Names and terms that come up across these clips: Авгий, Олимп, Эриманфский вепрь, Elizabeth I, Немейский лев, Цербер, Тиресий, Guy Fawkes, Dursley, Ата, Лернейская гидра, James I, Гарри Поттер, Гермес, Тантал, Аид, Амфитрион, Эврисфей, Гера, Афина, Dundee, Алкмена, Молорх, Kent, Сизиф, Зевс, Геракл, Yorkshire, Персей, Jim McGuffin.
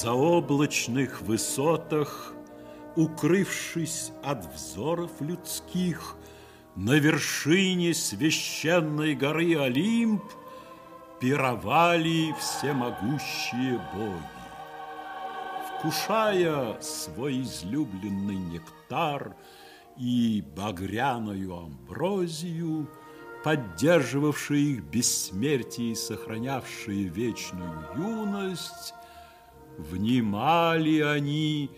заоблачных высотах, укрывшись от взоров людских, на вершине священной горы Олимп пировали всемогущие боги, вкушая свой излюбленный нектар и багряную амброзию, поддерживавшие их бессмертие и сохранявшие вечную юность, внимали они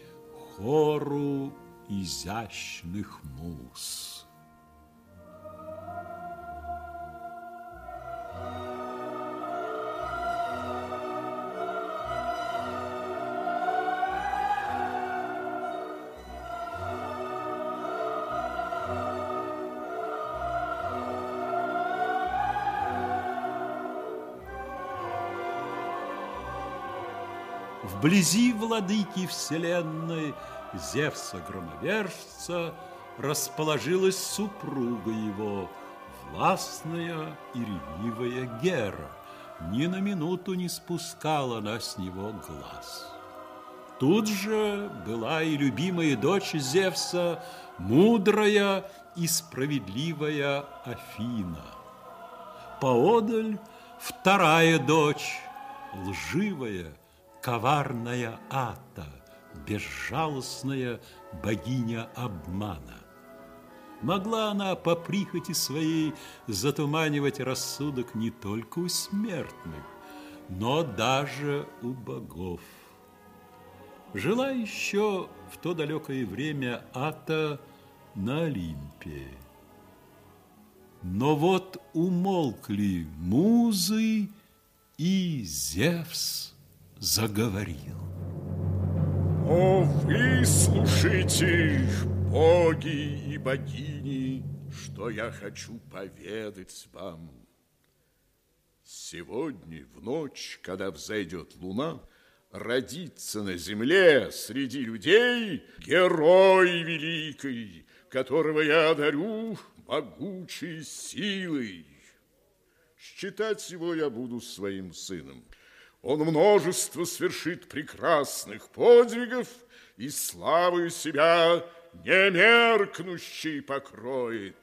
хору изящных муз. Вблизи владыки вселенной, Зевса-громовержца, расположилась супруга его, властная и ревнивая Гера, ни на минуту не спускала она с него глаз. Тут же была и любимая дочь Зевса, мудрая и справедливая Афина. Поодаль вторая дочь, лживая, коварная Ата, безжалостная богиня обмана. Могла она по прихоти своей затуманивать рассудок не только у смертных, но даже у богов. Жила еще в то далекое время Ата на Олимпе. Но вот умолкли музы, и Зевс заговорил. О, вы слушайте, боги и богини, что я хочу поведать вам. Сегодня в ночь, когда взойдет луна, родится на земле среди людей герой великий, которого я одарю могучей силой. Считать его я буду своим сыном. Он множество свершит прекрасных подвигов и славою себя немеркнущей покроет.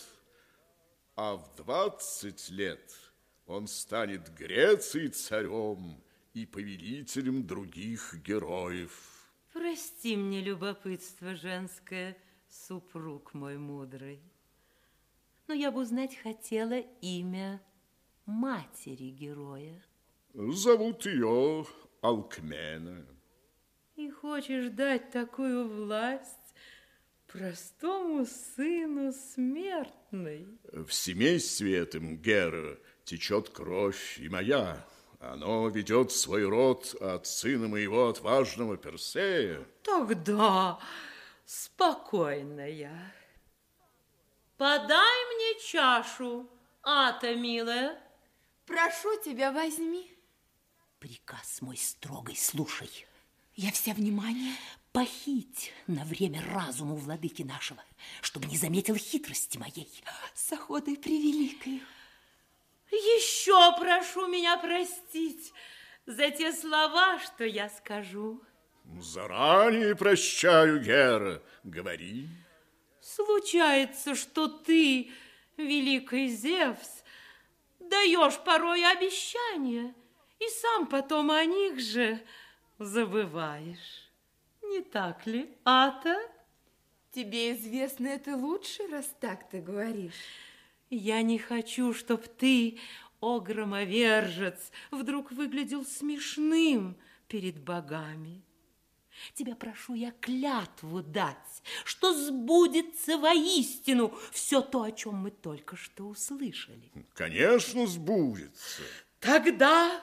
А в 20 лет он станет Грецией царем и повелителем других героев. Прости мне любопытство женское, супруг мой мудрый, но я бы узнать хотела имя матери героя. Зовут ее Алкмена. И хочешь дать такую власть простому сыну смертной? В семействе этом, Гера, течет кровь и моя. Оно ведет свой род от сына моего отважного Персея. Тогда спокойно я. Подай мне чашу, Ата, милая. Прошу тебя, возьми. Приказ мой строгий слушай. Я вся внимание. Похить на время разуму владыки нашего, чтобы не заметил хитрости моей. С охотой превеликой. Еще прошу меня простить за те слова, что я скажу. Заранее прощаю, Гера. Говори. Случается, что ты, великий Зевс, даешь порой обещания, и сам потом о них же забываешь. Не так ли, Ата? Тебе известно это лучше, раз так ты говоришь. Я не хочу, чтоб ты, о громовержец, вдруг выглядел смешным перед богами. Тебя прошу я клятву дать, что сбудется воистину все то, о чем мы только что услышали. Конечно, сбудется. Тогда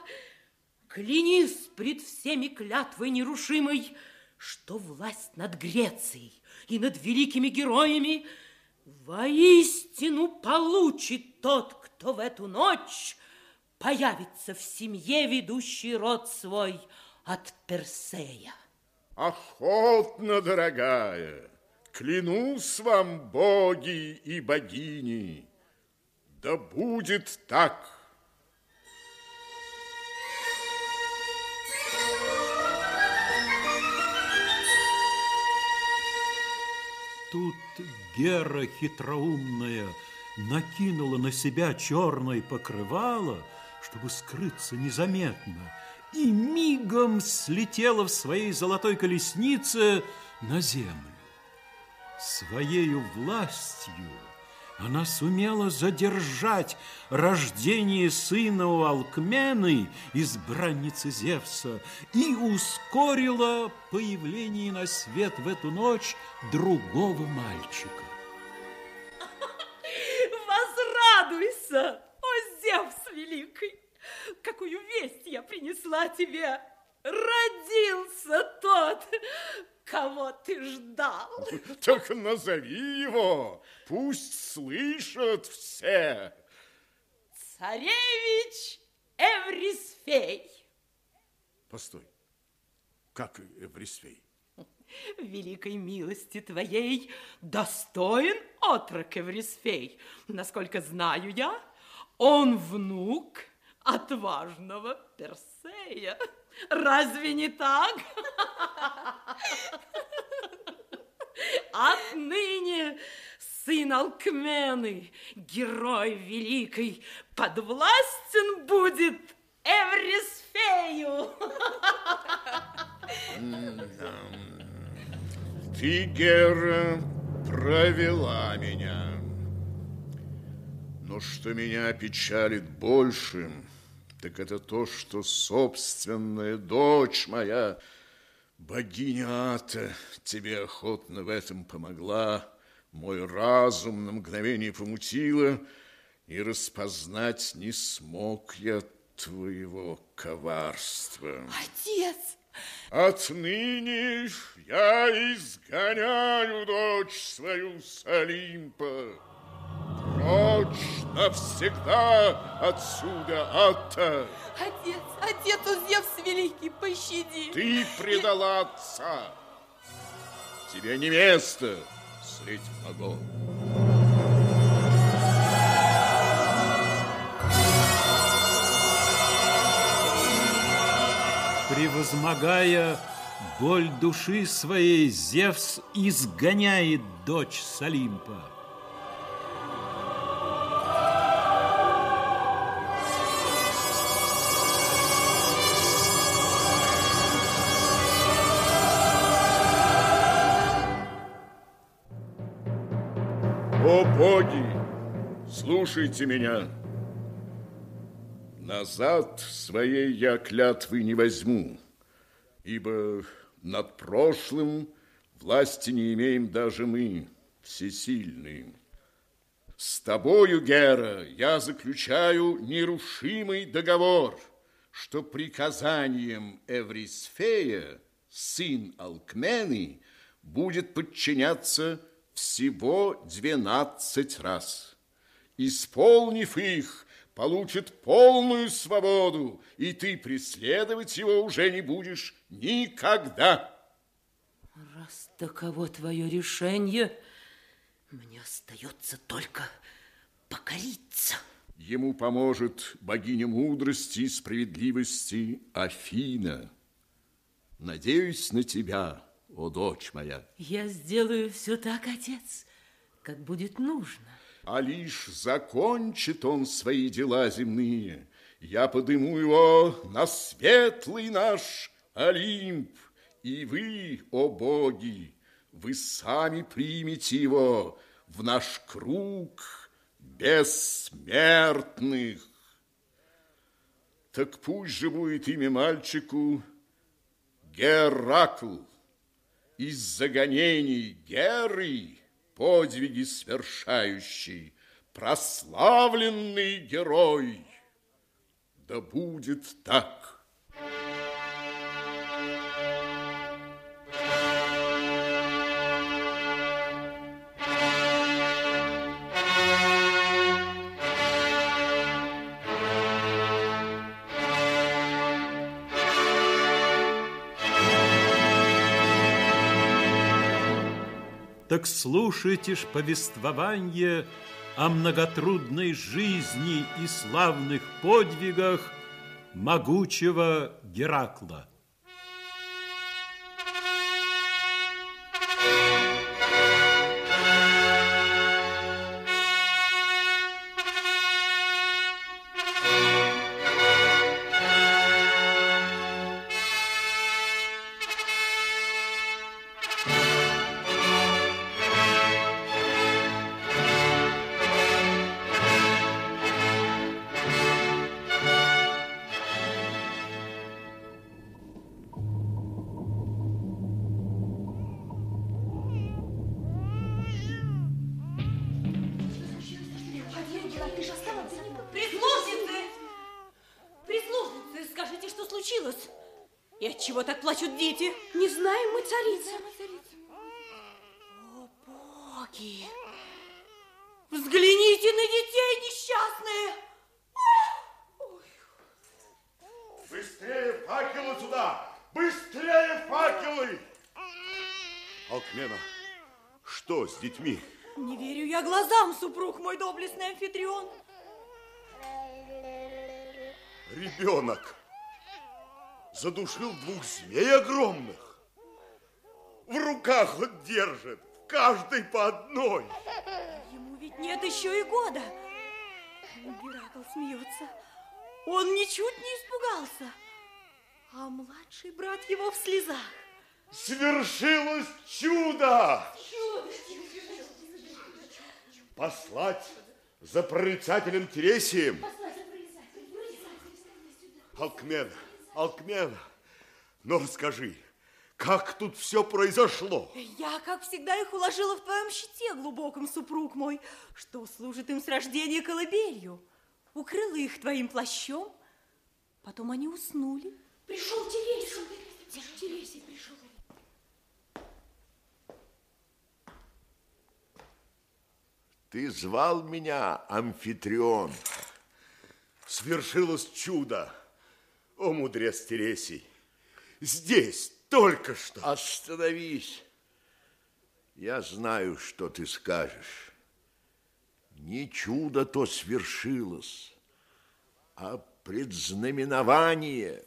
клянись пред всеми клятвой нерушимой, что власть над Грецией и над великими героями воистину получит тот, кто в эту ночь появится в семье, ведущий род свой от Персея. Охотно, дорогая, клянусь вам, боги и богини, да будет так. тут Гера хитроумная накинула на себя черное покрывало, чтобы скрыться незаметно, и мигом слетела в своей золотой колеснице на землю. Своею властью она сумела задержать рождение сына у Алкмены, избранницы Зевса, и ускорила появление на свет в эту ночь другого мальчика. Возрадуйся, о Зевс великий! Какую весть я принесла тебе! Родился тот, кого ты ждал. Так назови его, пусть слышат все. Царевич Эврисфей. Постой, как Эврисфей? Великой милости твоей достоин отрок Эврисфей. Насколько знаю я, он внук отважного Персея. Разве не так? Отныне сын Алкмены, герой великий, подвластен будет Эврисфею. Ты, Гера, провела меня. Но что меня печалит большим, так это то, что собственная дочь моя, богиня Ата, тебе охотно в этом помогла, мой разум на мгновение помутила, и распознать не смог я твоего коварства. Отец! Отныне я изгоняю дочь свою с Олимпа. Прочь навсегда отсюда, Ата! Отец, отец, Зевс великий, пощади! Ты предала отца! Тебе не место средь богов! Превозмогая боль души своей, Зевс изгоняет дочь с Олимпа. О боги, слушайте меня. Назад своей я клятвы не возьму, ибо над прошлым власти не имеем даже мы, всесильные. С тобою, Гера, я заключаю нерушимый договор, что приказанием Эврисфея сын Алкмены будет подчиняться всего 12 раз. Исполнив их, получит полную свободу, и ты преследовать его уже не будешь никогда. Раз таково твое решение, мне остается только покориться. Ему поможет богиня мудрости и справедливости Афина. Надеюсь на тебя, о дочь моя. Я сделаю все так, отец, как будет нужно. А лишь закончит он свои дела земные, я подниму его на светлый наш Олимп. И вы, о боги, вы сами примете его в наш круг бессмертных. Так пусть же будет имя мальчику Геракл. Из загонений Геры, подвиги свершающий, прославленный герой. Да будет так. Так слушайте ж повествование о многотрудной жизни и славных подвигах могучего Геракла. случилось? И от чего так плачут дети? Не знаем мы, царица. О, боги! Взгляните на детей несчастные! Быстрее факелы сюда! Быстрее факелы! Алкмена, что с детьми? Не верю я глазам, супруг мой доблестный Амфитрион. Ребенок задушил двух змей огромных. В руках он держит, каждый по одной. Ему ведь нет еще и года. Геракл смеется. Он ничуть не испугался, а младший брат его в слезах. Свершилось чудо! Чудо! Послать за прорицателем Тиресием. Алкмена, Алкмена, но расскажи, как тут все произошло? Я, как всегда, их уложила в твоем щите глубоком, супруг мой, что служит им с рождения колыбелью. Укрыла их твоим плащом, потом они уснули. Пришел Тиресий, Тиресий пришел. Ты звал меня, Амфитрион. Свершилось чудо, о мудрец Тиресий. Здесь только что. Остановись. Я знаю, что ты скажешь. Не чудо то свершилось, а предзнаменование.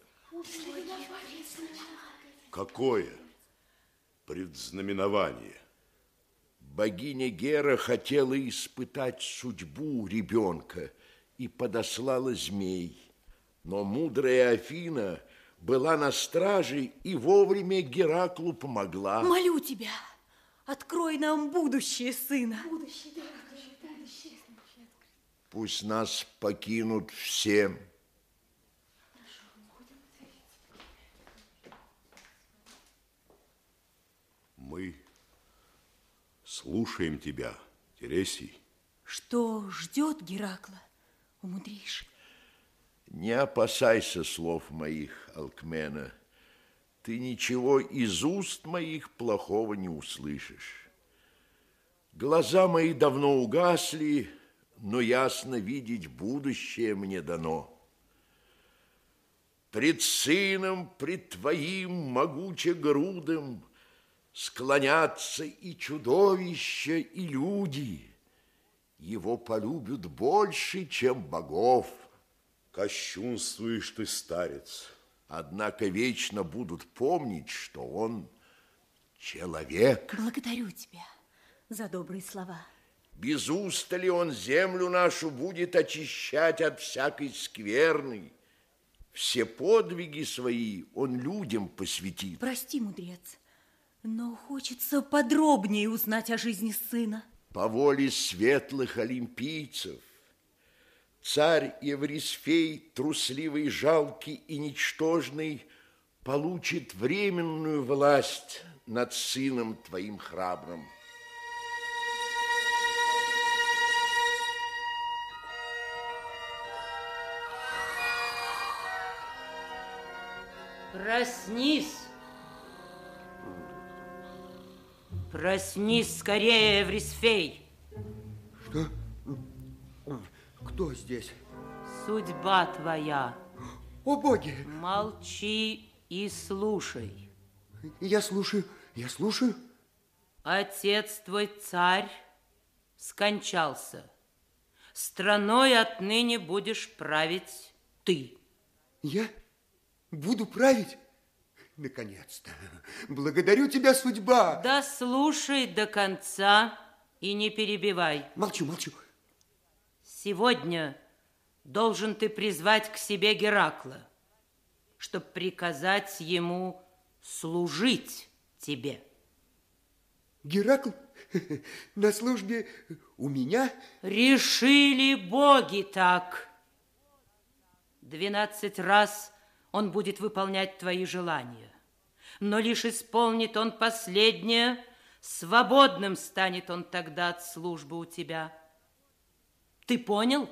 Какое предзнаменование? Богиня Гера хотела испытать судьбу ребенка и подослала змей. Но мудрая Афина была на страже и вовремя Гераклу помогла. Молю тебя, открой нам будущее сына. Будущее, да. Пусть нас покинут все. Мы слушаем тебя, Тиресий. Что ждет Геракла, умудришь? Не опасайся слов моих, Алкмена. Ты ничего из уст моих плохого не услышишь. Глаза мои давно угасли, но ясно видеть будущее мне дано. Пред сыном, пред твоим могучегрудым склонятся и чудовища, и люди. Его полюбят больше, чем богов. Кощунствуешь ты, старец. Однако вечно будут помнить, что он человек. Благодарю тебя за добрые слова. Без устали он землю нашу будет очищать от всякой скверны. Все подвиги свои он людям посвятит. Прости, мудрец, но хочется подробнее узнать о жизни сына. По воле светлых олимпийцев царь Эврисфей, трусливый, жалкий и ничтожный, получит временную власть над сыном твоим храбрым. Проснись! Проснись скорее, Эврисфей! Что? Кто здесь? Судьба твоя. О, боги! Молчи и слушай. Я слушаю, я слушаю. Отец твой, царь, скончался. Страной отныне будешь править ты. Я? Буду править? Наконец-то. Благодарю тебя, судьба. Да слушай до конца и не перебивай. Молчу, молчу. Сегодня должен ты призвать к себе Геракла, чтобы приказать ему служить тебе. Геракл на службе у меня? Решили боги так. 12 раз... он будет выполнять твои желания. Но лишь исполнит он последнее, свободным станет он тогда от службы у тебя. Ты понял?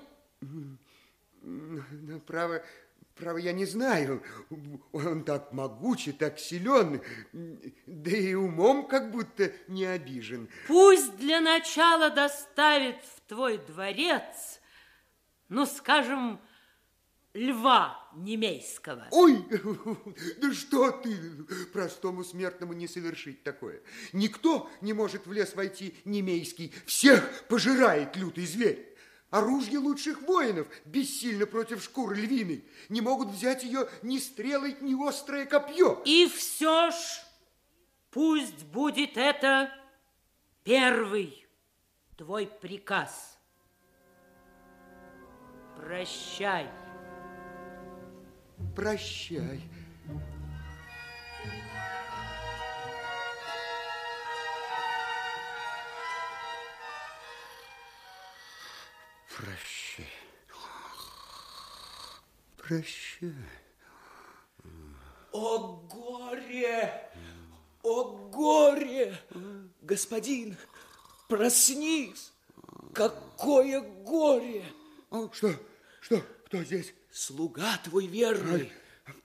Право, Право, я не знаю, он так могучий, так силен, да и умом как будто не обижен. Пусть для начала доставит в твой дворец, ну, скажем, льва немейского. Ой, да что ты, простому смертному не совершить такое. Никто не может в лес войти немейский, всех пожирает лютый зверь. Оружие лучших воинов бессильно против шкуры львиной. Не могут взять ее ни стрелы, ни острое копье. И все ж пусть будет это первый твой приказ. Прощай. Прощай. Прощай. Прощай. О горе! О горе! Господин, проснись! Какое горе! Что? Что? Кто здесь? Слуга твой верный.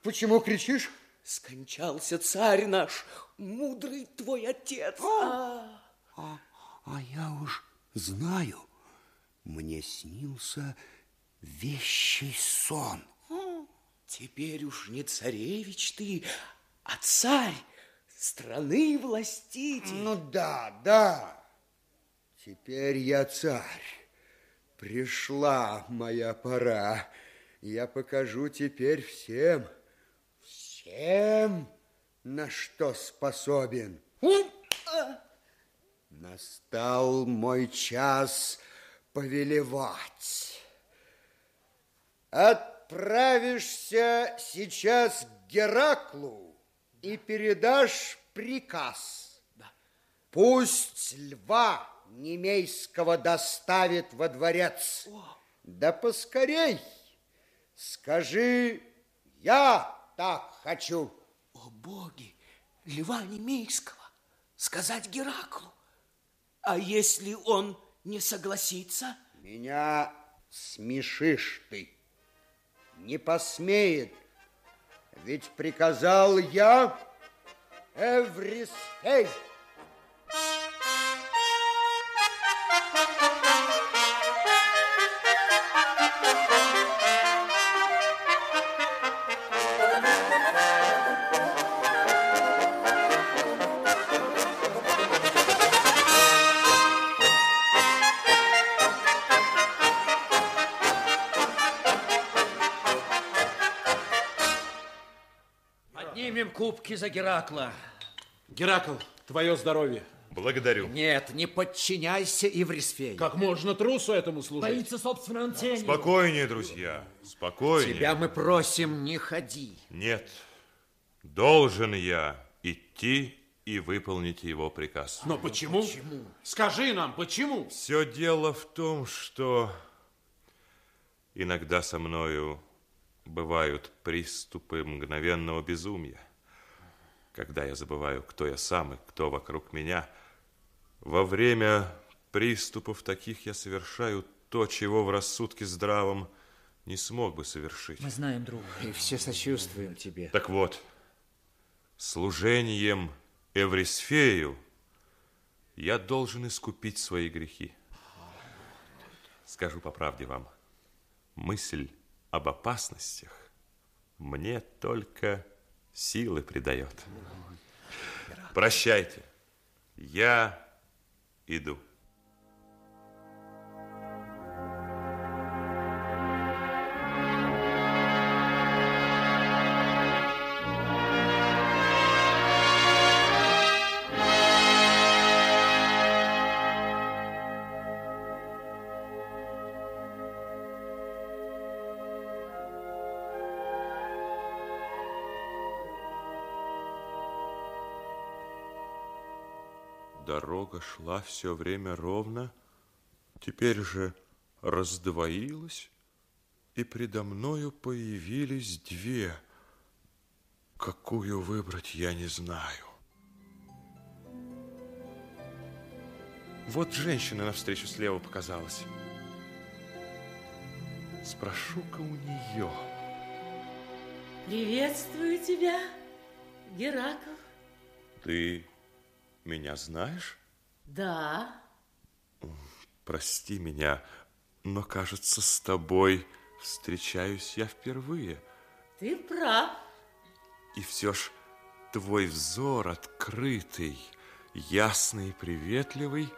Почему кричишь? Скончался царь наш, мудрый твой отец. А я уж знаю. Мне снился вещий сон. Теперь уж не царевич ты, а царь страны властитель. Ну да, да. Теперь я царь. Пришла моя пора. Я покажу теперь всем, всем, на что способен. Настал мой час повелевать. Отправишься сейчас к Гераклу и передашь приказ. Да. Пусть льва немейского доставит во дворец. О. Да поскорей. Скажи, я так хочу. О боги, льва немейского сказать Гераклу. А если он не согласится? Меня смешишь ты. Не посмеет, ведь приказал я, Эврисфей. Кубки за Геракла. Геракл, твое здоровье. Благодарю. Нет, не подчиняйся Эврисфею. Как можно трусу этому служить? Боится собственного тени. Спокойнее, друзья, спокойнее. Тебя мы просим, не ходи. Нет, должен я идти и выполнить его приказ. Но почему? Почему? Скажи нам, почему? Все дело в том, что иногда со мною бывают приступы мгновенного безумия. Когда я забываю, кто я сам и кто вокруг меня, во время приступов таких я совершаю то, чего в рассудке здравом не смог бы совершить. Мы знаем друга. И все сочувствуем тебе. Так вот, служением Эврисфею я должен искупить свои грехи. Скажу по правде вам, мысль об опасностях мне только силы придает. Прощайте, я иду. Дорога шла все время ровно, теперь же раздвоилась, и предо мною появились две. Какую выбрать, я не знаю. Вот женщина навстречу слева показалась. Спрошу-ка у нее, Приветствую тебя, Геракл. Ты меня знаешь? Да. Прости меня, но, кажется, с тобой встречаюсь я впервые. Ты прав. И все ж твой взор открытый, ясный и приветливый,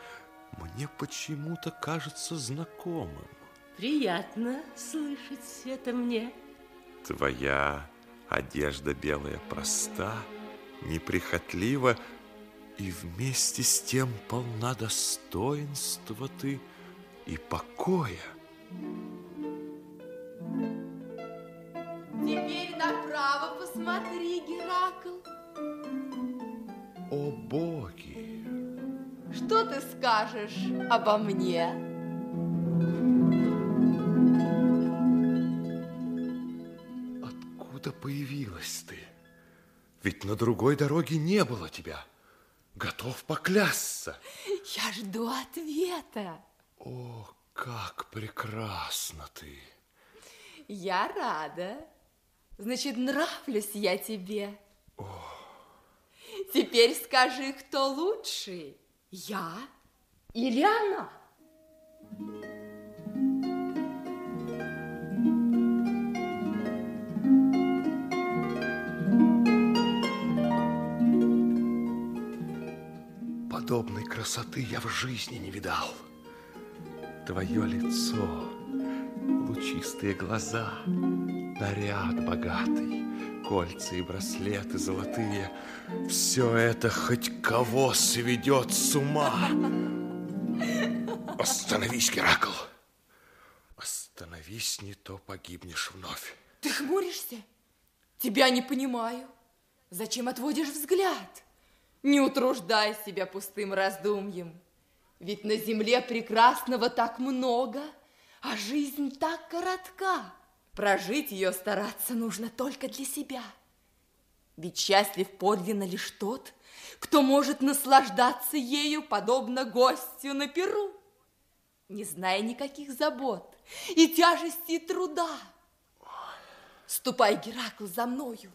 мне почему-то кажется знакомым. Приятно слышать это мне. Твоя одежда белая проста, неприхотлива, и вместе с тем полна достоинства ты и покоя. Теперь направо посмотри, Геракл. О боги! Что ты скажешь обо мне? Откуда появилась ты? Ведь на другой дороге не было тебя. Готов поклясться. Я жду ответа. О, как прекрасна ты. Я рада. Значит, нравлюсь я тебе. О. Теперь скажи, кто лучший, я или она? Подобной красоты я в жизни не видал. Твое лицо, лучистые глаза, наряд богатый, кольца и браслеты золотые. Все это хоть кого сведет с ума. Остановись, Геракл. Остановись, не то погибнешь вновь. Ты хмуришься? Тебя не понимаю. Зачем отводишь взгляд? Не утруждай себя пустым раздумьем. Ведь на земле прекрасного так много, а жизнь так коротка. Прожить ее стараться нужно только для себя. Ведь счастлив подлинно лишь тот, кто может наслаждаться ею, подобно гостю на перу, не зная никаких забот и тяжести труда. Ступай, Геракл, за мною,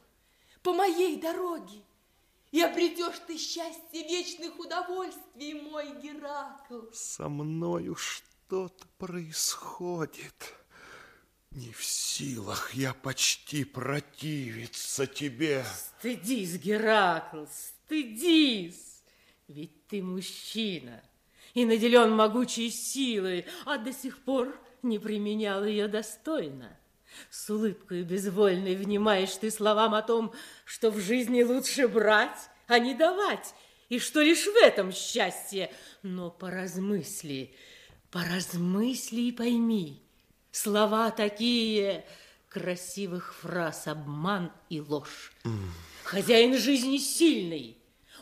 по моей дороге, и обретешь ты счастье вечных удовольствий, мой Геракл. Со мною что-то происходит. Не в силах я почти противиться тебе. Стыдись, Геракл, стыдись. Ведь ты мужчина и наделен могучей силой, а до сих пор не применял ее достойно. С улыбкой безвольной внимаешь ты словам о том, что в жизни лучше брать, а не давать, и что лишь в этом счастье. Но поразмысли и пойми, слова такие красивых фраз — обман и ложь. Хозяин жизни сильный,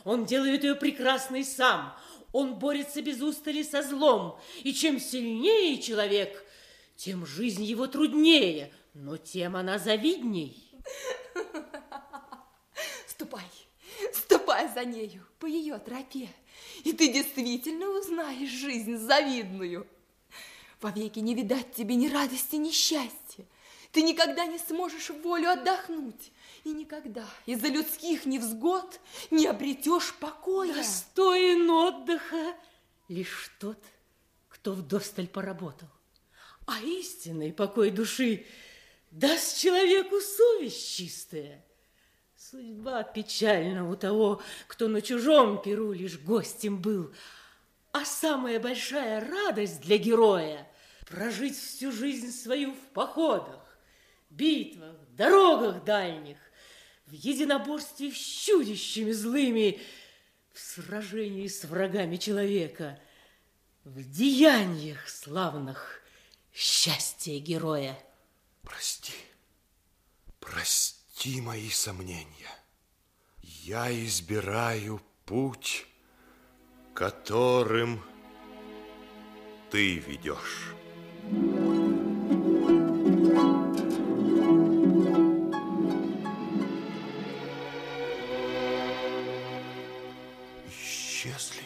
он делает ее прекрасной сам, он борется без устали со злом, и чем сильнее человек, тем жизнь его труднее, но тем она завидней. Ступай за нею по ее тропе, и ты действительно узнаешь жизнь завидную. Вовеки не видать тебе ни радости, ни счастья. Ты никогда не сможешь волю отдохнуть, и никогда из-за людских невзгод не обретешь покоя. Достоин отдыха лишь тот, кто вдосталь поработал. А истинный покой души даст человеку совесть чистая. Судьба печальна у того, кто на чужом перу лишь гостем был. А самая большая радость для героя – прожить всю жизнь свою в походах, битвах, дорогах дальних, в единоборстве с чудищами злыми, в сражении с врагами человека, в деяниях славных. Счастье героя. Прости мои сомнения. Я избираю путь, которым ты ведешь. Исчезли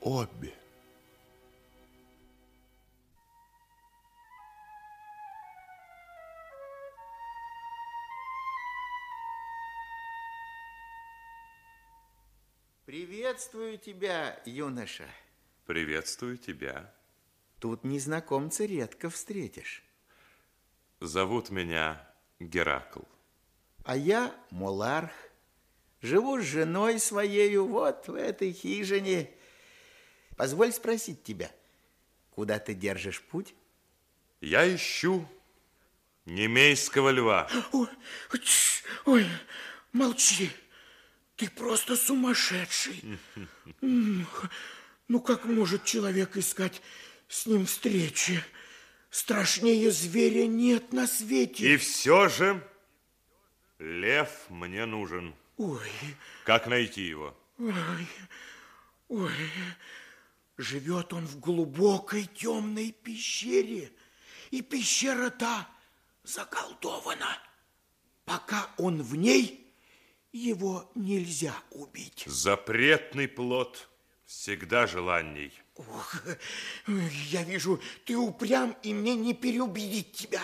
обе. Приветствую тебя, юноша. Приветствую тебя. Тут незнакомца редко встретишь. Зовут меня Геракл. А я Молорх. Живу с женой своею вот в этой хижине. Позволь спросить тебя, куда ты держишь путь? Я ищу немейского льва. Ой, молчи. Ты просто сумасшедший. Ну, как может человек искать с ним встречи? Страшнее зверя нет на свете. И все же лев мне нужен. Ой. Как найти его? Ой. Живет он в глубокой темной пещере. И пещера та заколдована. Пока он в ней, его нельзя убить. Запретный плод всегда желанней. Ох, я вижу, ты упрям, и мне не переубедить тебя.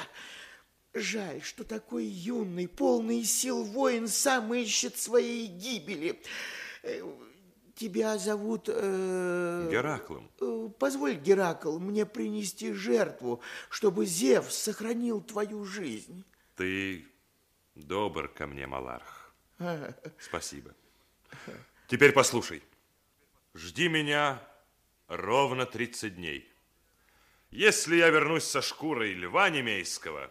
Жаль, что такой юный, полный сил воин сам ищет своей гибели. Тебя зовут... Гераклом. Позволь, Геракл, мне принести жертву, чтобы Зевс сохранил твою жизнь. Ты добр ко мне, Молорх. Спасибо. Теперь послушай. Жди меня ровно 30 дней. Если я вернусь со шкурой льва немейского,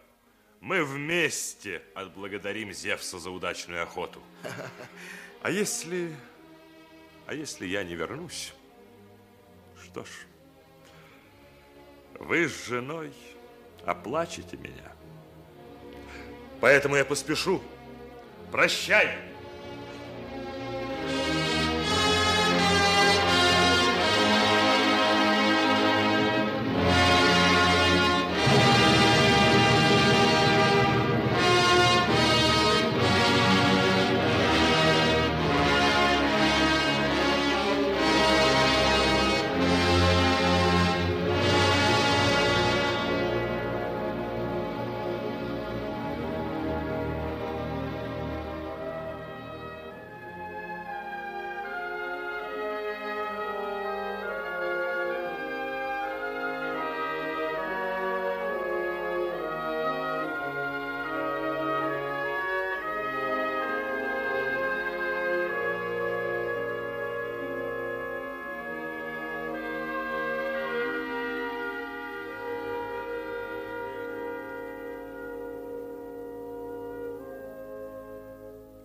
мы вместе отблагодарим Зевса за удачную охоту. А если я не вернусь, что ж, вы с женой оплачете меня. Поэтому я поспешу. Прощай!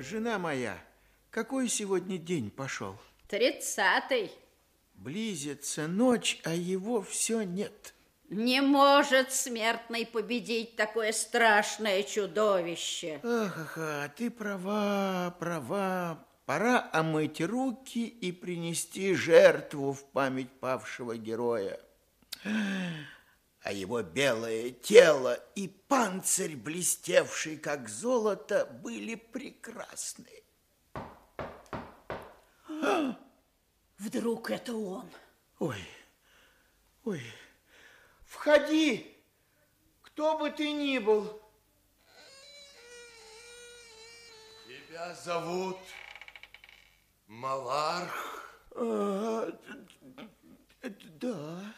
Жена моя, какой сегодня день пошел? 30-й. Близится ночь, а его все нет. Не может смертный победить такое страшное чудовище. Ах, ты права. Пора омыть руки и принести жертву в память павшего героя. А его белое тело и панцирь, блестевший как золото, были прекрасны. Вдруг это он? Ой, входи, кто бы ты ни был. Тебя зовут Молорх? Да.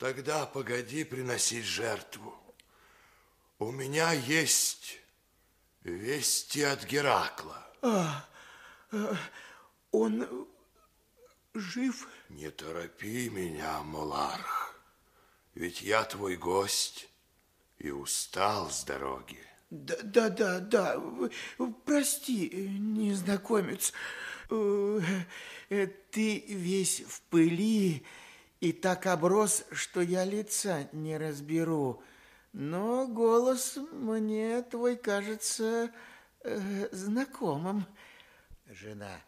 Тогда погоди приносить жертву. У меня есть вести от Геракла. Он жив? Не торопи меня, Молорх, ведь я твой гость и устал с дороги. Да, прости, незнакомец, ты весь в пыли, и так оброс, что я лица не разберу. Но голос мне твой кажется знакомым. Жена,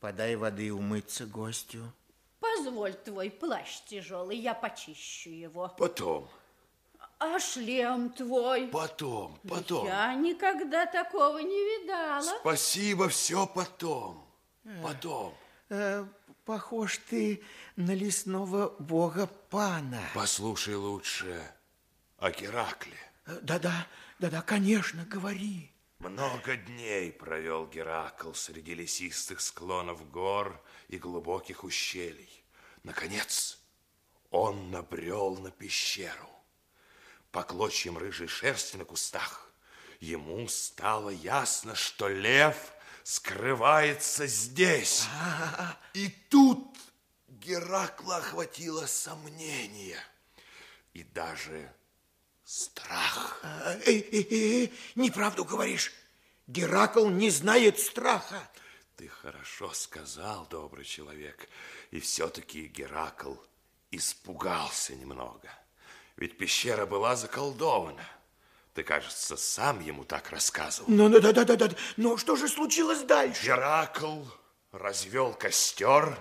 подай воды умыться гостю. Позволь твой плащ тяжелый, я почищу его. Потом. А шлем твой? Потом. Я никогда такого не видала. Спасибо, все потом. Похож ты на лесного бога Пана. Послушай лучше о Геракле. Да, конечно, говори. Много дней провел Геракл среди лесистых склонов гор и глубоких ущелий. Наконец, он набрел на пещеру. По клочьям рыжей шерсти на кустах ему стало ясно, что лев скрывается здесь. И тут Геракла охватило сомнение и даже страх. Неправду говоришь. Геракл не знает страха. Ты хорошо сказал, добрый человек. И все-таки Геракл испугался немного. Ведь пещера была заколдована. Ты, кажется, сам ему так рассказывал. Ну да. Но что же случилось дальше? Геракл развел костер,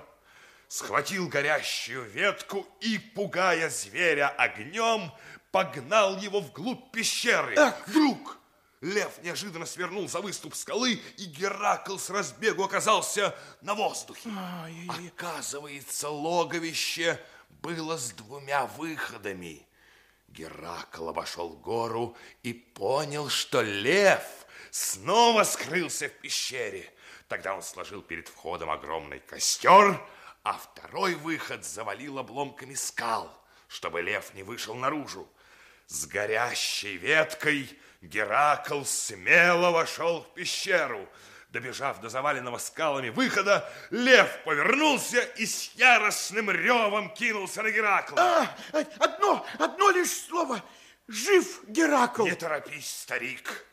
схватил горящую ветку и, пугая зверя огнем, погнал его вглубь пещеры. Ах. Вдруг лев неожиданно свернул за выступ скалы, и Геракл с разбегу оказался на воздухе. Оказывается, логовище было с двумя выходами. Геракл обошел гору и понял, что лев снова скрылся в пещере. Тогда он сложил перед входом огромный костер, а второй выход завалил обломками скал, чтобы лев не вышел наружу. С горящей веткой Геракл смело вошел в пещеру. Добежав до заваленного скалами выхода, лев повернулся и с яростным ревом кинулся на Геракла. Одно лишь слово. Жив Геракл. Не торопись, старик.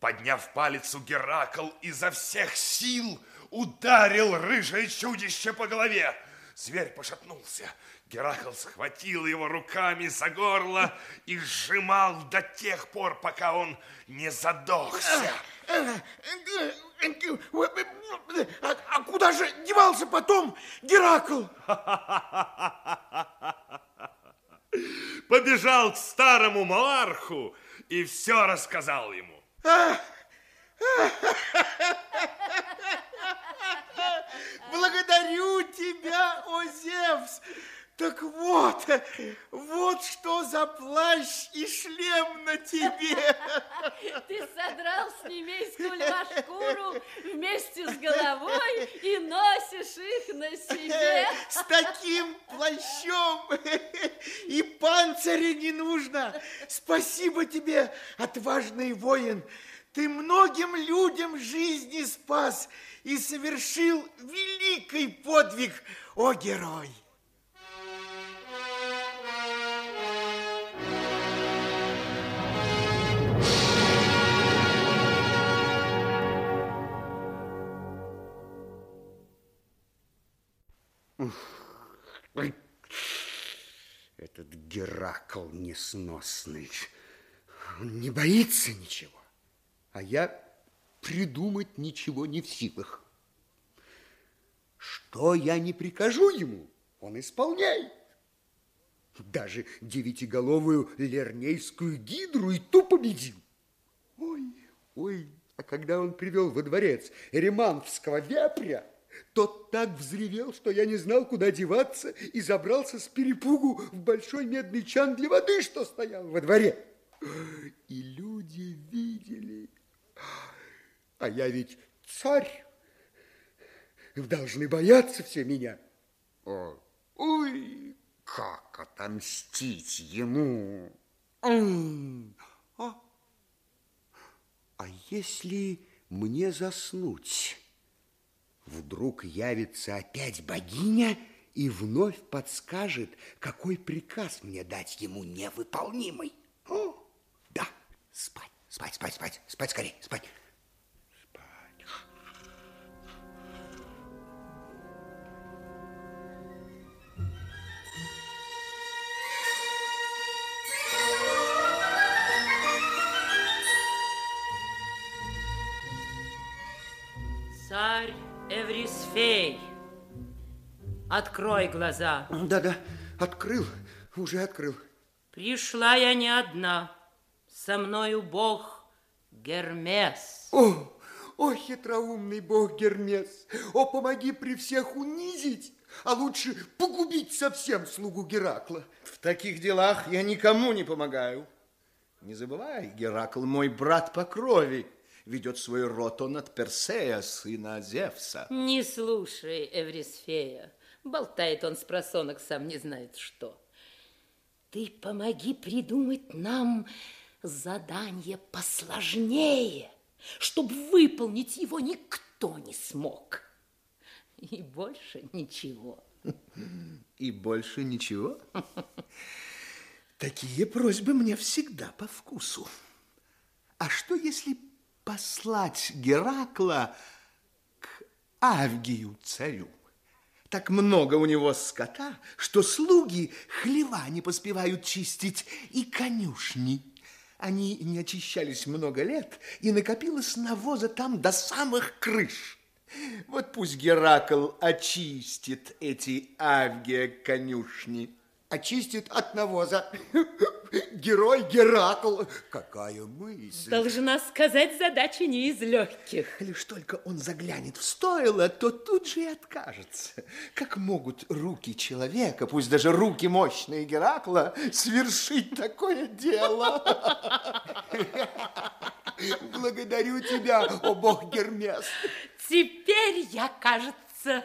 Подняв палец, Геракл изо всех сил ударил рыжее чудище по голове. Зверь пошатнулся. Геракл схватил его руками за горло и сжимал до тех пор, пока он не задохся. А куда же девался потом Геракл? Побежал к старому Молорху и все рассказал ему. Благодарю тебя, о Зевс! Так вот что за плащ и шлем на тебе. Ты содрал с немейского льва шкуру вместе с головой и носишь их на себе. С таким плащом и панциря не нужно. Спасибо тебе, отважный воин. Ты многим людям жизни спас и совершил великий подвиг, о герой. Этот Геракл несносный. Он не боится ничего, а я придумать ничего не в силах. Что я не прикажу ему, он исполняет. Даже девятиголовую Лернейскую гидру и ту победил. Ой, а когда он привел во дворец Эриманфского вепря, тот так взревел, что я не знал, куда деваться, и забрался с перепугу в большой медный чан для воды, что стоял во дворе. И люди видели. А я ведь царь. Должны бояться все меня. Ой, как отомстить ему. А если мне заснуть? Вдруг явится опять богиня и вновь подскажет, какой приказ мне дать ему невыполнимый. Да, спать скорее, спать. Царь Эврисфей, открой глаза. Да, уже открыл. Пришла я не одна, со мною бог Гермес. О, хитроумный бог Гермес, о, помоги при всех унизить, а лучше погубить совсем слугу Геракла. В таких делах я никому не помогаю. Не забывай, Геракл мой брат по крови, ведет свой род он от Персея, сына Зевса. Не слушай Эврисфея. Болтает он с просонок, сам не знает что. Ты помоги придумать нам задание посложнее, чтобы выполнить его никто не смог. И больше ничего. И больше ничего? Такие просьбы мне всегда по вкусу. А что, если послать Геракла к Авгию, царю? Так много у него скота, что слуги хлева не поспевают чистить и конюшни. Они не очищались много лет, и накопилось навоза там до самых крыш. Вот пусть Геракл очистит эти Авгия конюшни. Очистит от навоза. Герой Геракл. Какая мысль. Должна сказать, задача не из легких. Лишь только он заглянет в стойло, то тут же и откажется. Как могут руки человека, пусть даже руки мощные Геракла, свершить такое дело? Благодарю тебя, о бог Гермес. Теперь я, кажется,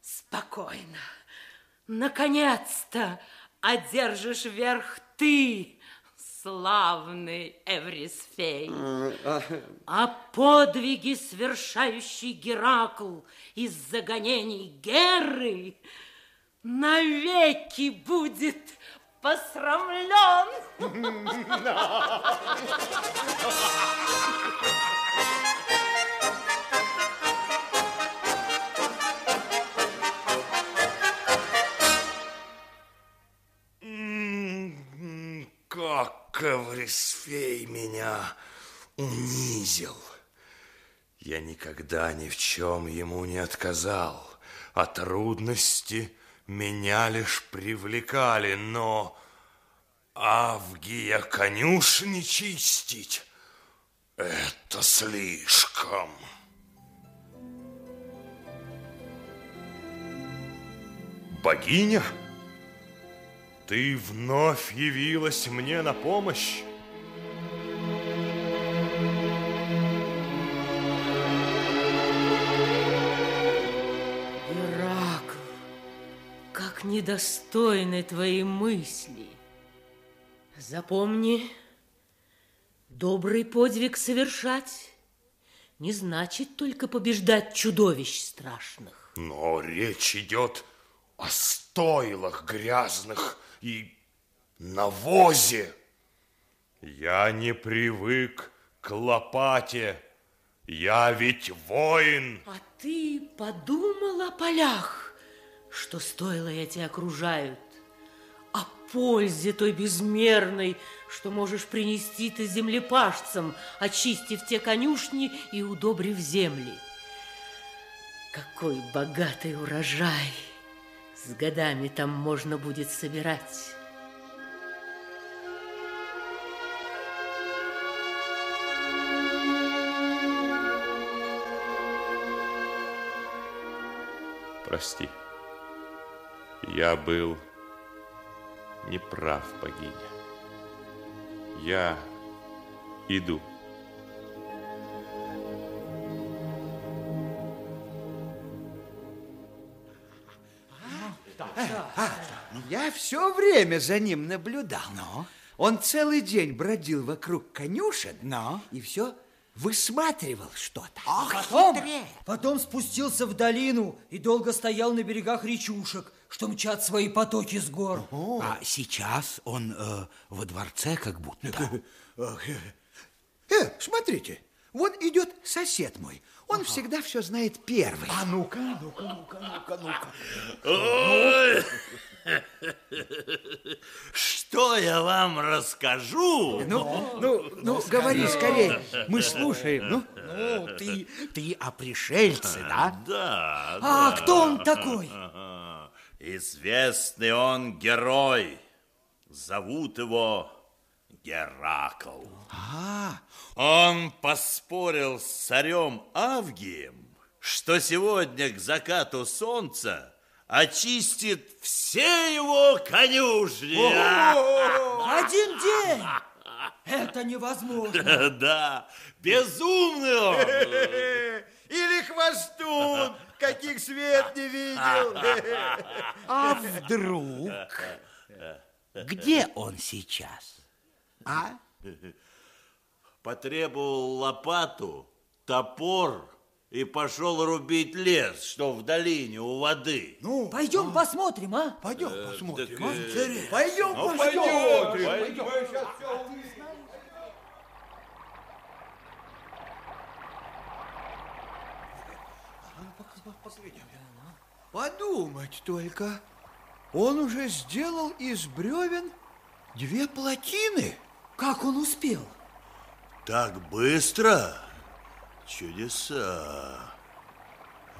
спокойна. Наконец-то одержишь верх ты, славный Эврисфей. А подвиги, совершающий Геракл из-за гонений Геры, навеки будет посрамлен. Как Эврисфей меня унизил. Я никогда ни в чем ему не отказал, а трудности меня лишь привлекали, но Авгия конюшни чистить – это слишком. Богиня? Ты вновь явилась мне на помощь? Геракл, как недостойны твои мысли. Запомни, добрый подвиг совершать не значит только побеждать чудовищ страшных. Но речь идет о стойлах грязных и навозе. Я не привык к лопате. Я ведь воин. А ты подумал о полях, что стойла эти окружают, о пользе той безмерной, что можешь принести ты землепашцам, очистив те конюшни и удобрив земли. Какой богатый урожай! С годами там можно будет собирать. Прости, я был неправ, богиня. Я иду. Я все время за ним наблюдал. Но? Он целый день бродил вокруг конюшен. Но? И все высматривал что-то. Потом спустился в долину и долго стоял на берегах речушек, что мчат свои потоки с гор. А сейчас он во дворце как будто. Смотрите, вот идет сосед мой. Он всегда все знает первый. А ну-ка, ну-ка. Что я вам расскажу? Ну, говори скорее. Мы слушаем. Ну, ты о пришельце, да? Да. А кто он такой? Известный он герой. Зовут его Геракл. Он поспорил с царем Авгием, что сегодня к закату солнца очистит все его конюшни. Один день! Это невозможно. Да, безумный он. Или хвостун, каких свет не видел. А вдруг? Где он сейчас? А? Потребовал лопату, топор и пошел рубить лес, что в долине у воды. Ну, пойдем посмотрим, а? Пойдем посмотрим. Пойдем посмотрим. Подумать только, он уже сделал из бревен 2 плотины. Как он успел? Так быстро? Чудеса.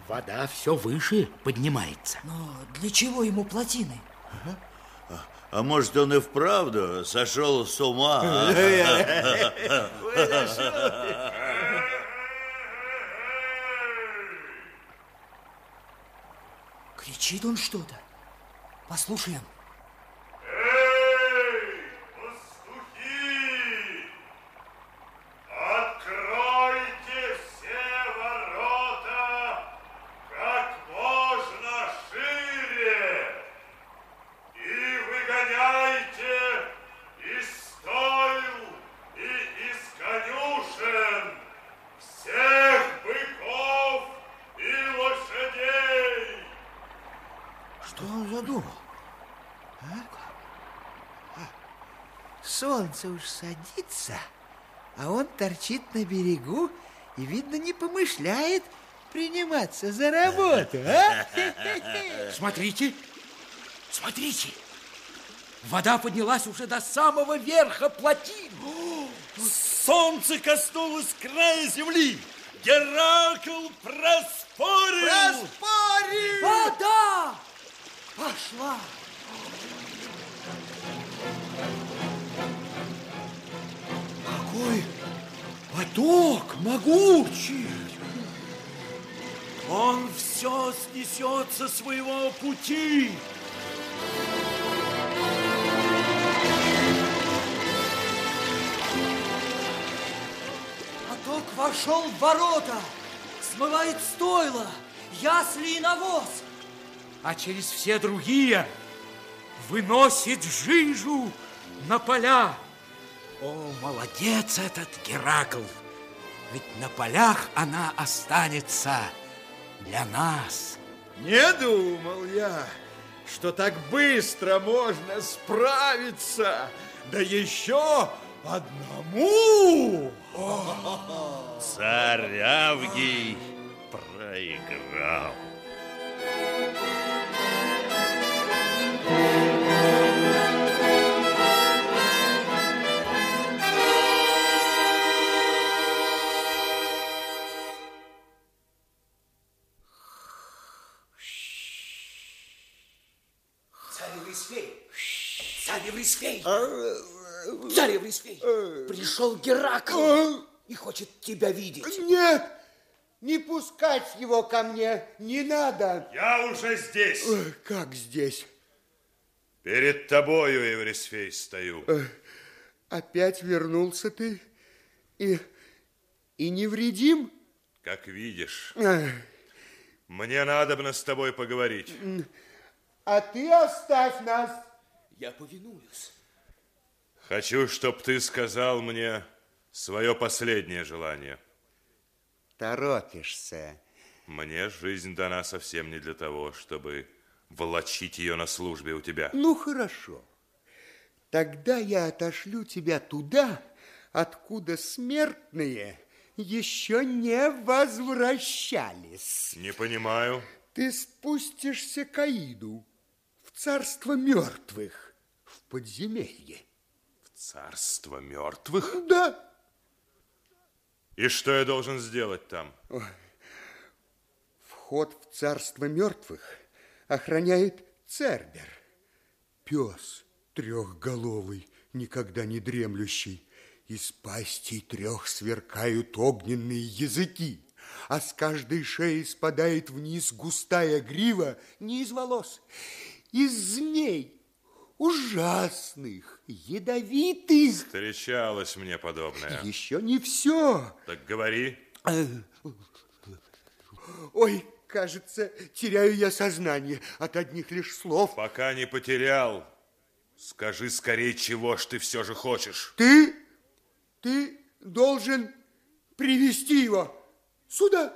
Вода все выше поднимается. Но для чего ему плотины? А может, он и вправду сошел с ума? Кричит он что-то. Послушаем. Солнце уж садится, а он торчит на берегу и, видно, не помышляет приниматься за работу. А? Смотрите, смотрите, вода поднялась уже до самого верха плотин. Солнце коснулось края земли. Геракл проспорил. Проспорил! Вода пошла. Какой поток могучий! Он все снесет со своего пути! Поток вошел в ворота, смывает стойла, ясли и навоз, а через все другие выносит жижу на поля. О, молодец этот Геракл! Ведь на полях она останется для нас. Не думал я, что так быстро можно справиться, да еще одному! Царь Авгий проиграл. Царь Эврисфей, пришел Геракл и хочет тебя видеть. Нет, не пускать его ко мне, не надо. Я уже здесь. Как здесь? Перед тобою, Эврисфей, стою. Опять вернулся ты и невредим? Как видишь, мне надобно с тобой поговорить. А ты оставь нас. Я повинуюсь. Хочу, чтоб ты сказал мне свое последнее желание. Торопишься. Мне жизнь дана совсем не для того, чтобы волочить ее на службе у тебя. Ну, хорошо. Тогда я отошлю тебя туда, откуда смертные еще не возвращались. Не понимаю. Ты спустишься к Аиду. Царство мертвых в подземелье. В царство мертвых? Да. И что я должен сделать там? Вход в царство мертвых охраняет Цербер. Пес трехголовый, никогда не дремлющий. Из пастей 3 сверкают огненные языки, а с каждой шеи спадает вниз густая грива не из волос. Из змей ужасных, ядовитых. Встречалось мне подобное. Еще не все. Так говори. Ой, кажется, теряю я сознание от одних лишь слов. Пока не потерял. Скажи скорее, чего ж ты все же хочешь. Ты должен привести его сюда.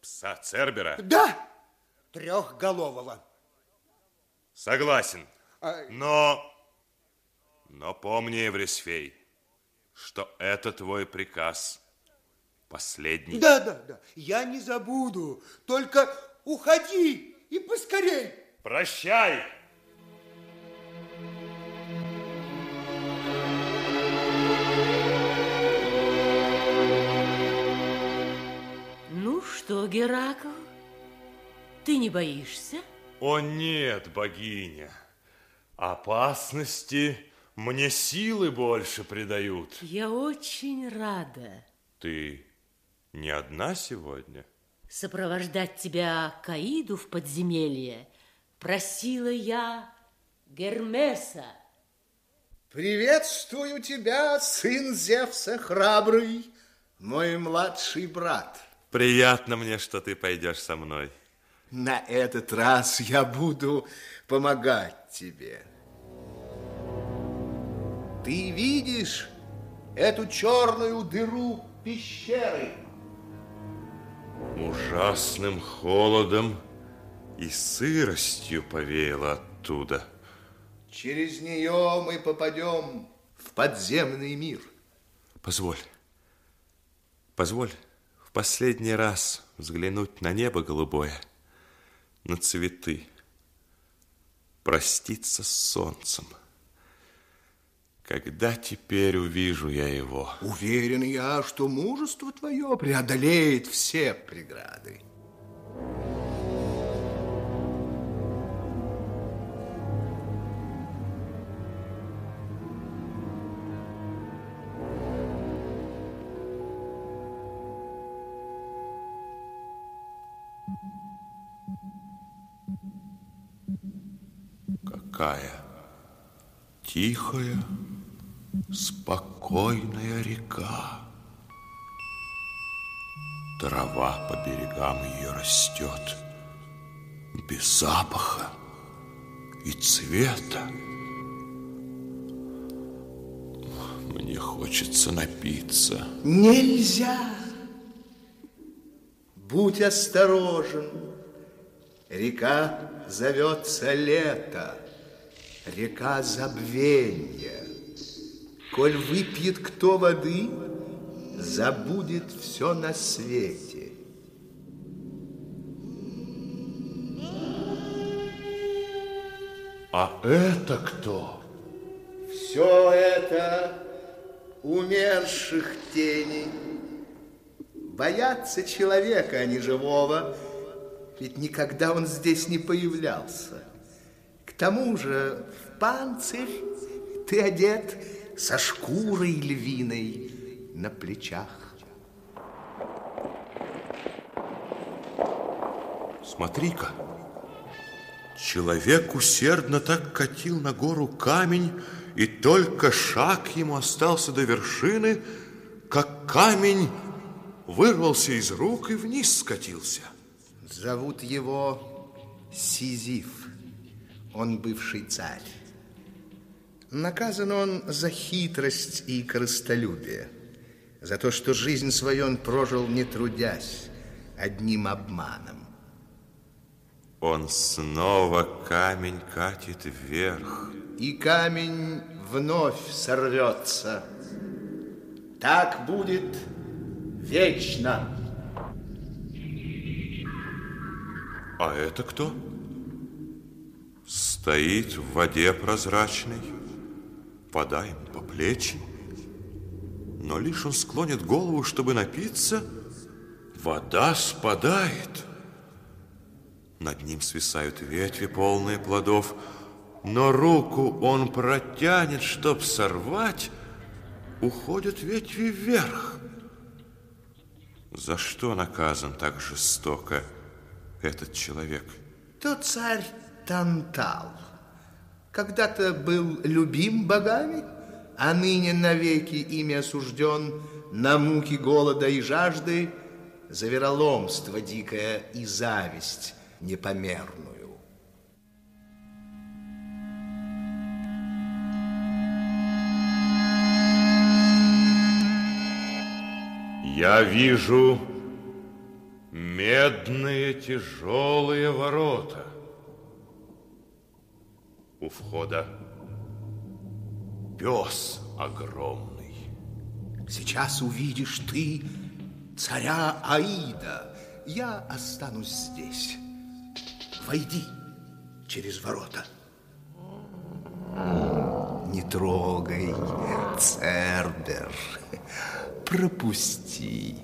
Пса Цербера? Да, трехголового. Согласен, но помни, Эврисфей, что это твой приказ последний. Да, я не забуду, только уходи и поскорей. Прощай. Ну что, Геракл, ты не боишься? О нет, богиня, опасности мне силы больше придают. Я очень рада. Ты не одна сегодня? Сопровождать тебя к Аиду в подземелье просила я Гермеса. Приветствую тебя, сын Зевса храбрый, мой младший брат. Приятно мне, что ты пойдешь со мной. На этот раз я буду помогать тебе. Ты видишь эту черную дыру пещеры? Ужасным холодом и сыростью повеяло оттуда. Через нее мы попадем в подземный мир. Позволь в последний раз взглянуть на небо голубое, на цветы, проститься с солнцем. Когда теперь увижу я его? Уверен я, что мужество твое преодолеет все преграды. Тихая, спокойная река. Трава по берегам ее растет без запаха и цвета. Мне хочется напиться. Нельзя! Будь осторожен. Река зовется Лето. Река забвенья. Коль выпьет кто воды, забудет все на свете. А это кто? Все это умерших тени. Боятся человека, а не живого, ведь никогда он здесь не появлялся. К тому же в панцирь ты одет со шкурой львиной на плечах. Смотри-ка, человек усердно так катил на гору камень, и только шаг ему остался до вершины, как камень вырвался из рук и вниз скатился. Зовут его Сизиф. Он бывший царь. Наказан он за хитрость и корыстолюбие, за то, что жизнь свою он прожил не трудясь, одним обманом. Он снова камень катит вверх. И камень вновь сорвется. Так будет вечно. А это кто? Стоит в воде прозрачной, падаем по плечи, но лишь он склонит голову, чтобы напиться, вода спадает. Над ним свисают ветви, полные плодов, но руку он протянет, чтоб сорвать, уходят ветви вверх. За что наказан так жестоко этот человек? Тот царь Тантал. Когда-то был любим богами, а ныне навеки ими осужден на муки голода и жажды за вероломство дикое и зависть непомерную. Я вижу медные тяжелые ворота у входа. Пес огромный. Сейчас увидишь ты царя Аида. Я останусь здесь. Войди через ворота. Не трогай, Цербер. Пропусти.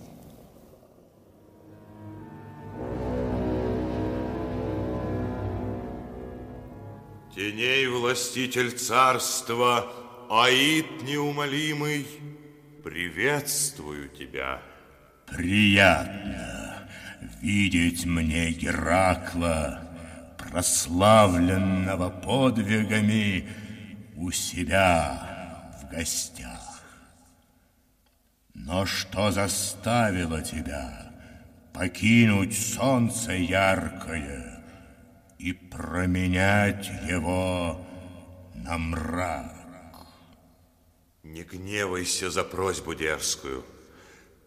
Теней властитель царства, Аид неумолимый, приветствую тебя. Приятно видеть мне Геракла, прославленного подвигами, у себя в гостях. Но что заставило тебя покинуть солнце яркое и променять его на мрак? Не гневайся за просьбу дерзкую.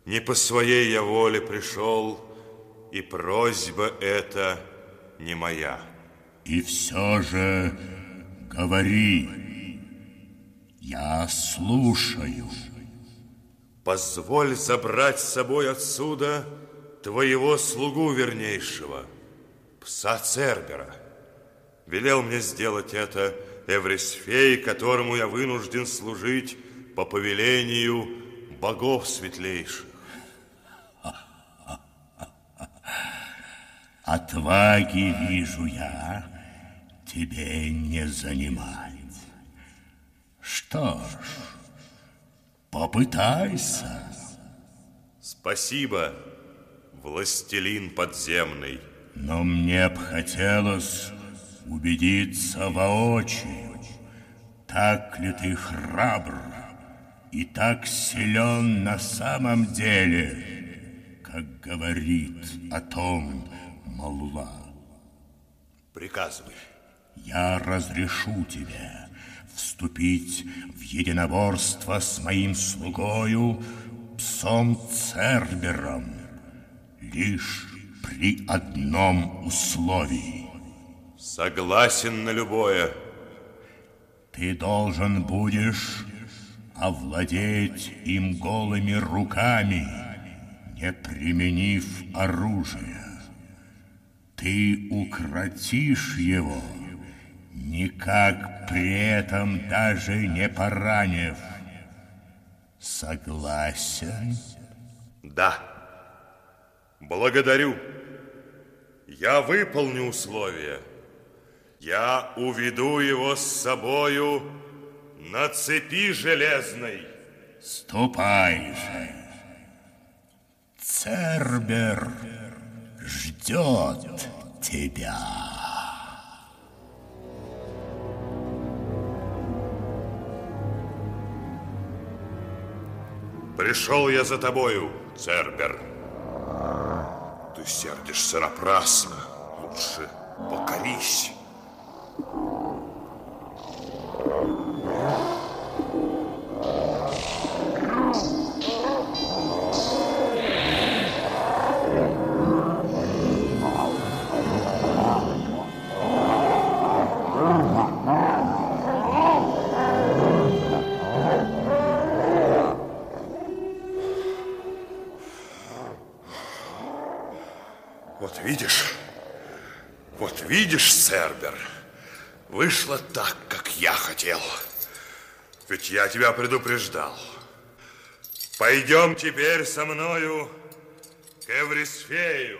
Не по своей я воле пришел, и просьба эта не моя. И все же говори, я слушаю. Позволь забрать с собой отсюда твоего слугу вернейшего, пса Цербера. Велел мне сделать это Эврисфей, которому я вынужден служить по повелению богов светлейших. Отваги, вижу я, тебе не занимать. Что ж, попытайся. Спасибо, властелин подземный. Но мне б хотелось убедиться воочию, так ли ты храбр и так силен на самом деле, как говорит о том Молла. Приказывай. Я разрешу тебе вступить в единоборство с моим слугою, псом Цербером, лишь при одном условии. Согласен на любое. Ты должен будешь овладеть им голыми руками, не применив оружия. Ты укротишь его, никак при этом даже не поранив. Согласен? Да. Благодарю. Я выполню условия. Я уведу его с собою на цепи железной. Ступай же. Цербер ждет тебя. Пришел я за тобою, Цербер. Ты сердишься напрасно. Лучше покорись. Видишь, Цербер, вышло так, как я хотел. Ведь я тебя предупреждал. Пойдем теперь со мною к Эврисфею.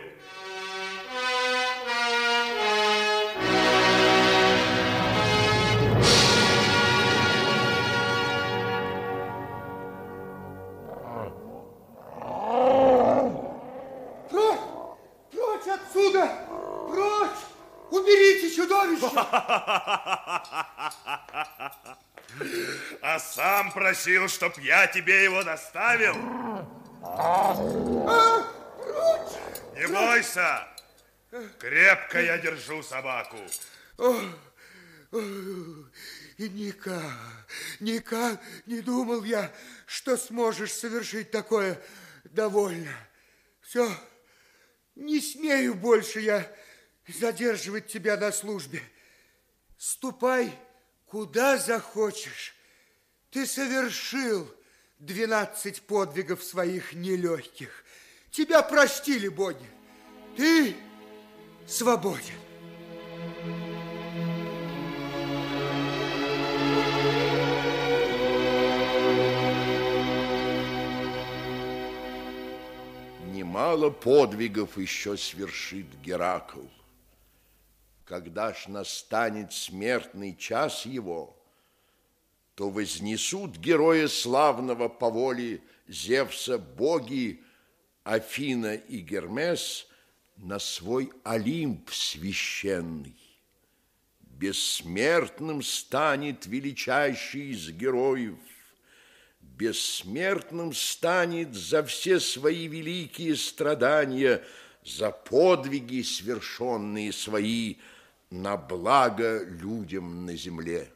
А сам просил, чтоб я тебе его доставил. Не бойся. Крепко я держу собаку. Ника, не думал я, что сможешь совершить такое. Довольно. Все. Не смею больше я задерживать тебя на службе. Ступай, куда захочешь. Ты совершил 12 подвигов своих нелегких. Тебя простили боги. Ты свободен. Немало подвигов еще свершит Геракл. Когда ж настанет смертный час его, то вознесут героя славного по воле Зевса боги Афина и Гермес на свой Олимп священный. Бессмертным станет величайший из героев, бессмертным станет за все свои великие страдания, за подвиги, свершенные свои на благо людям на земле.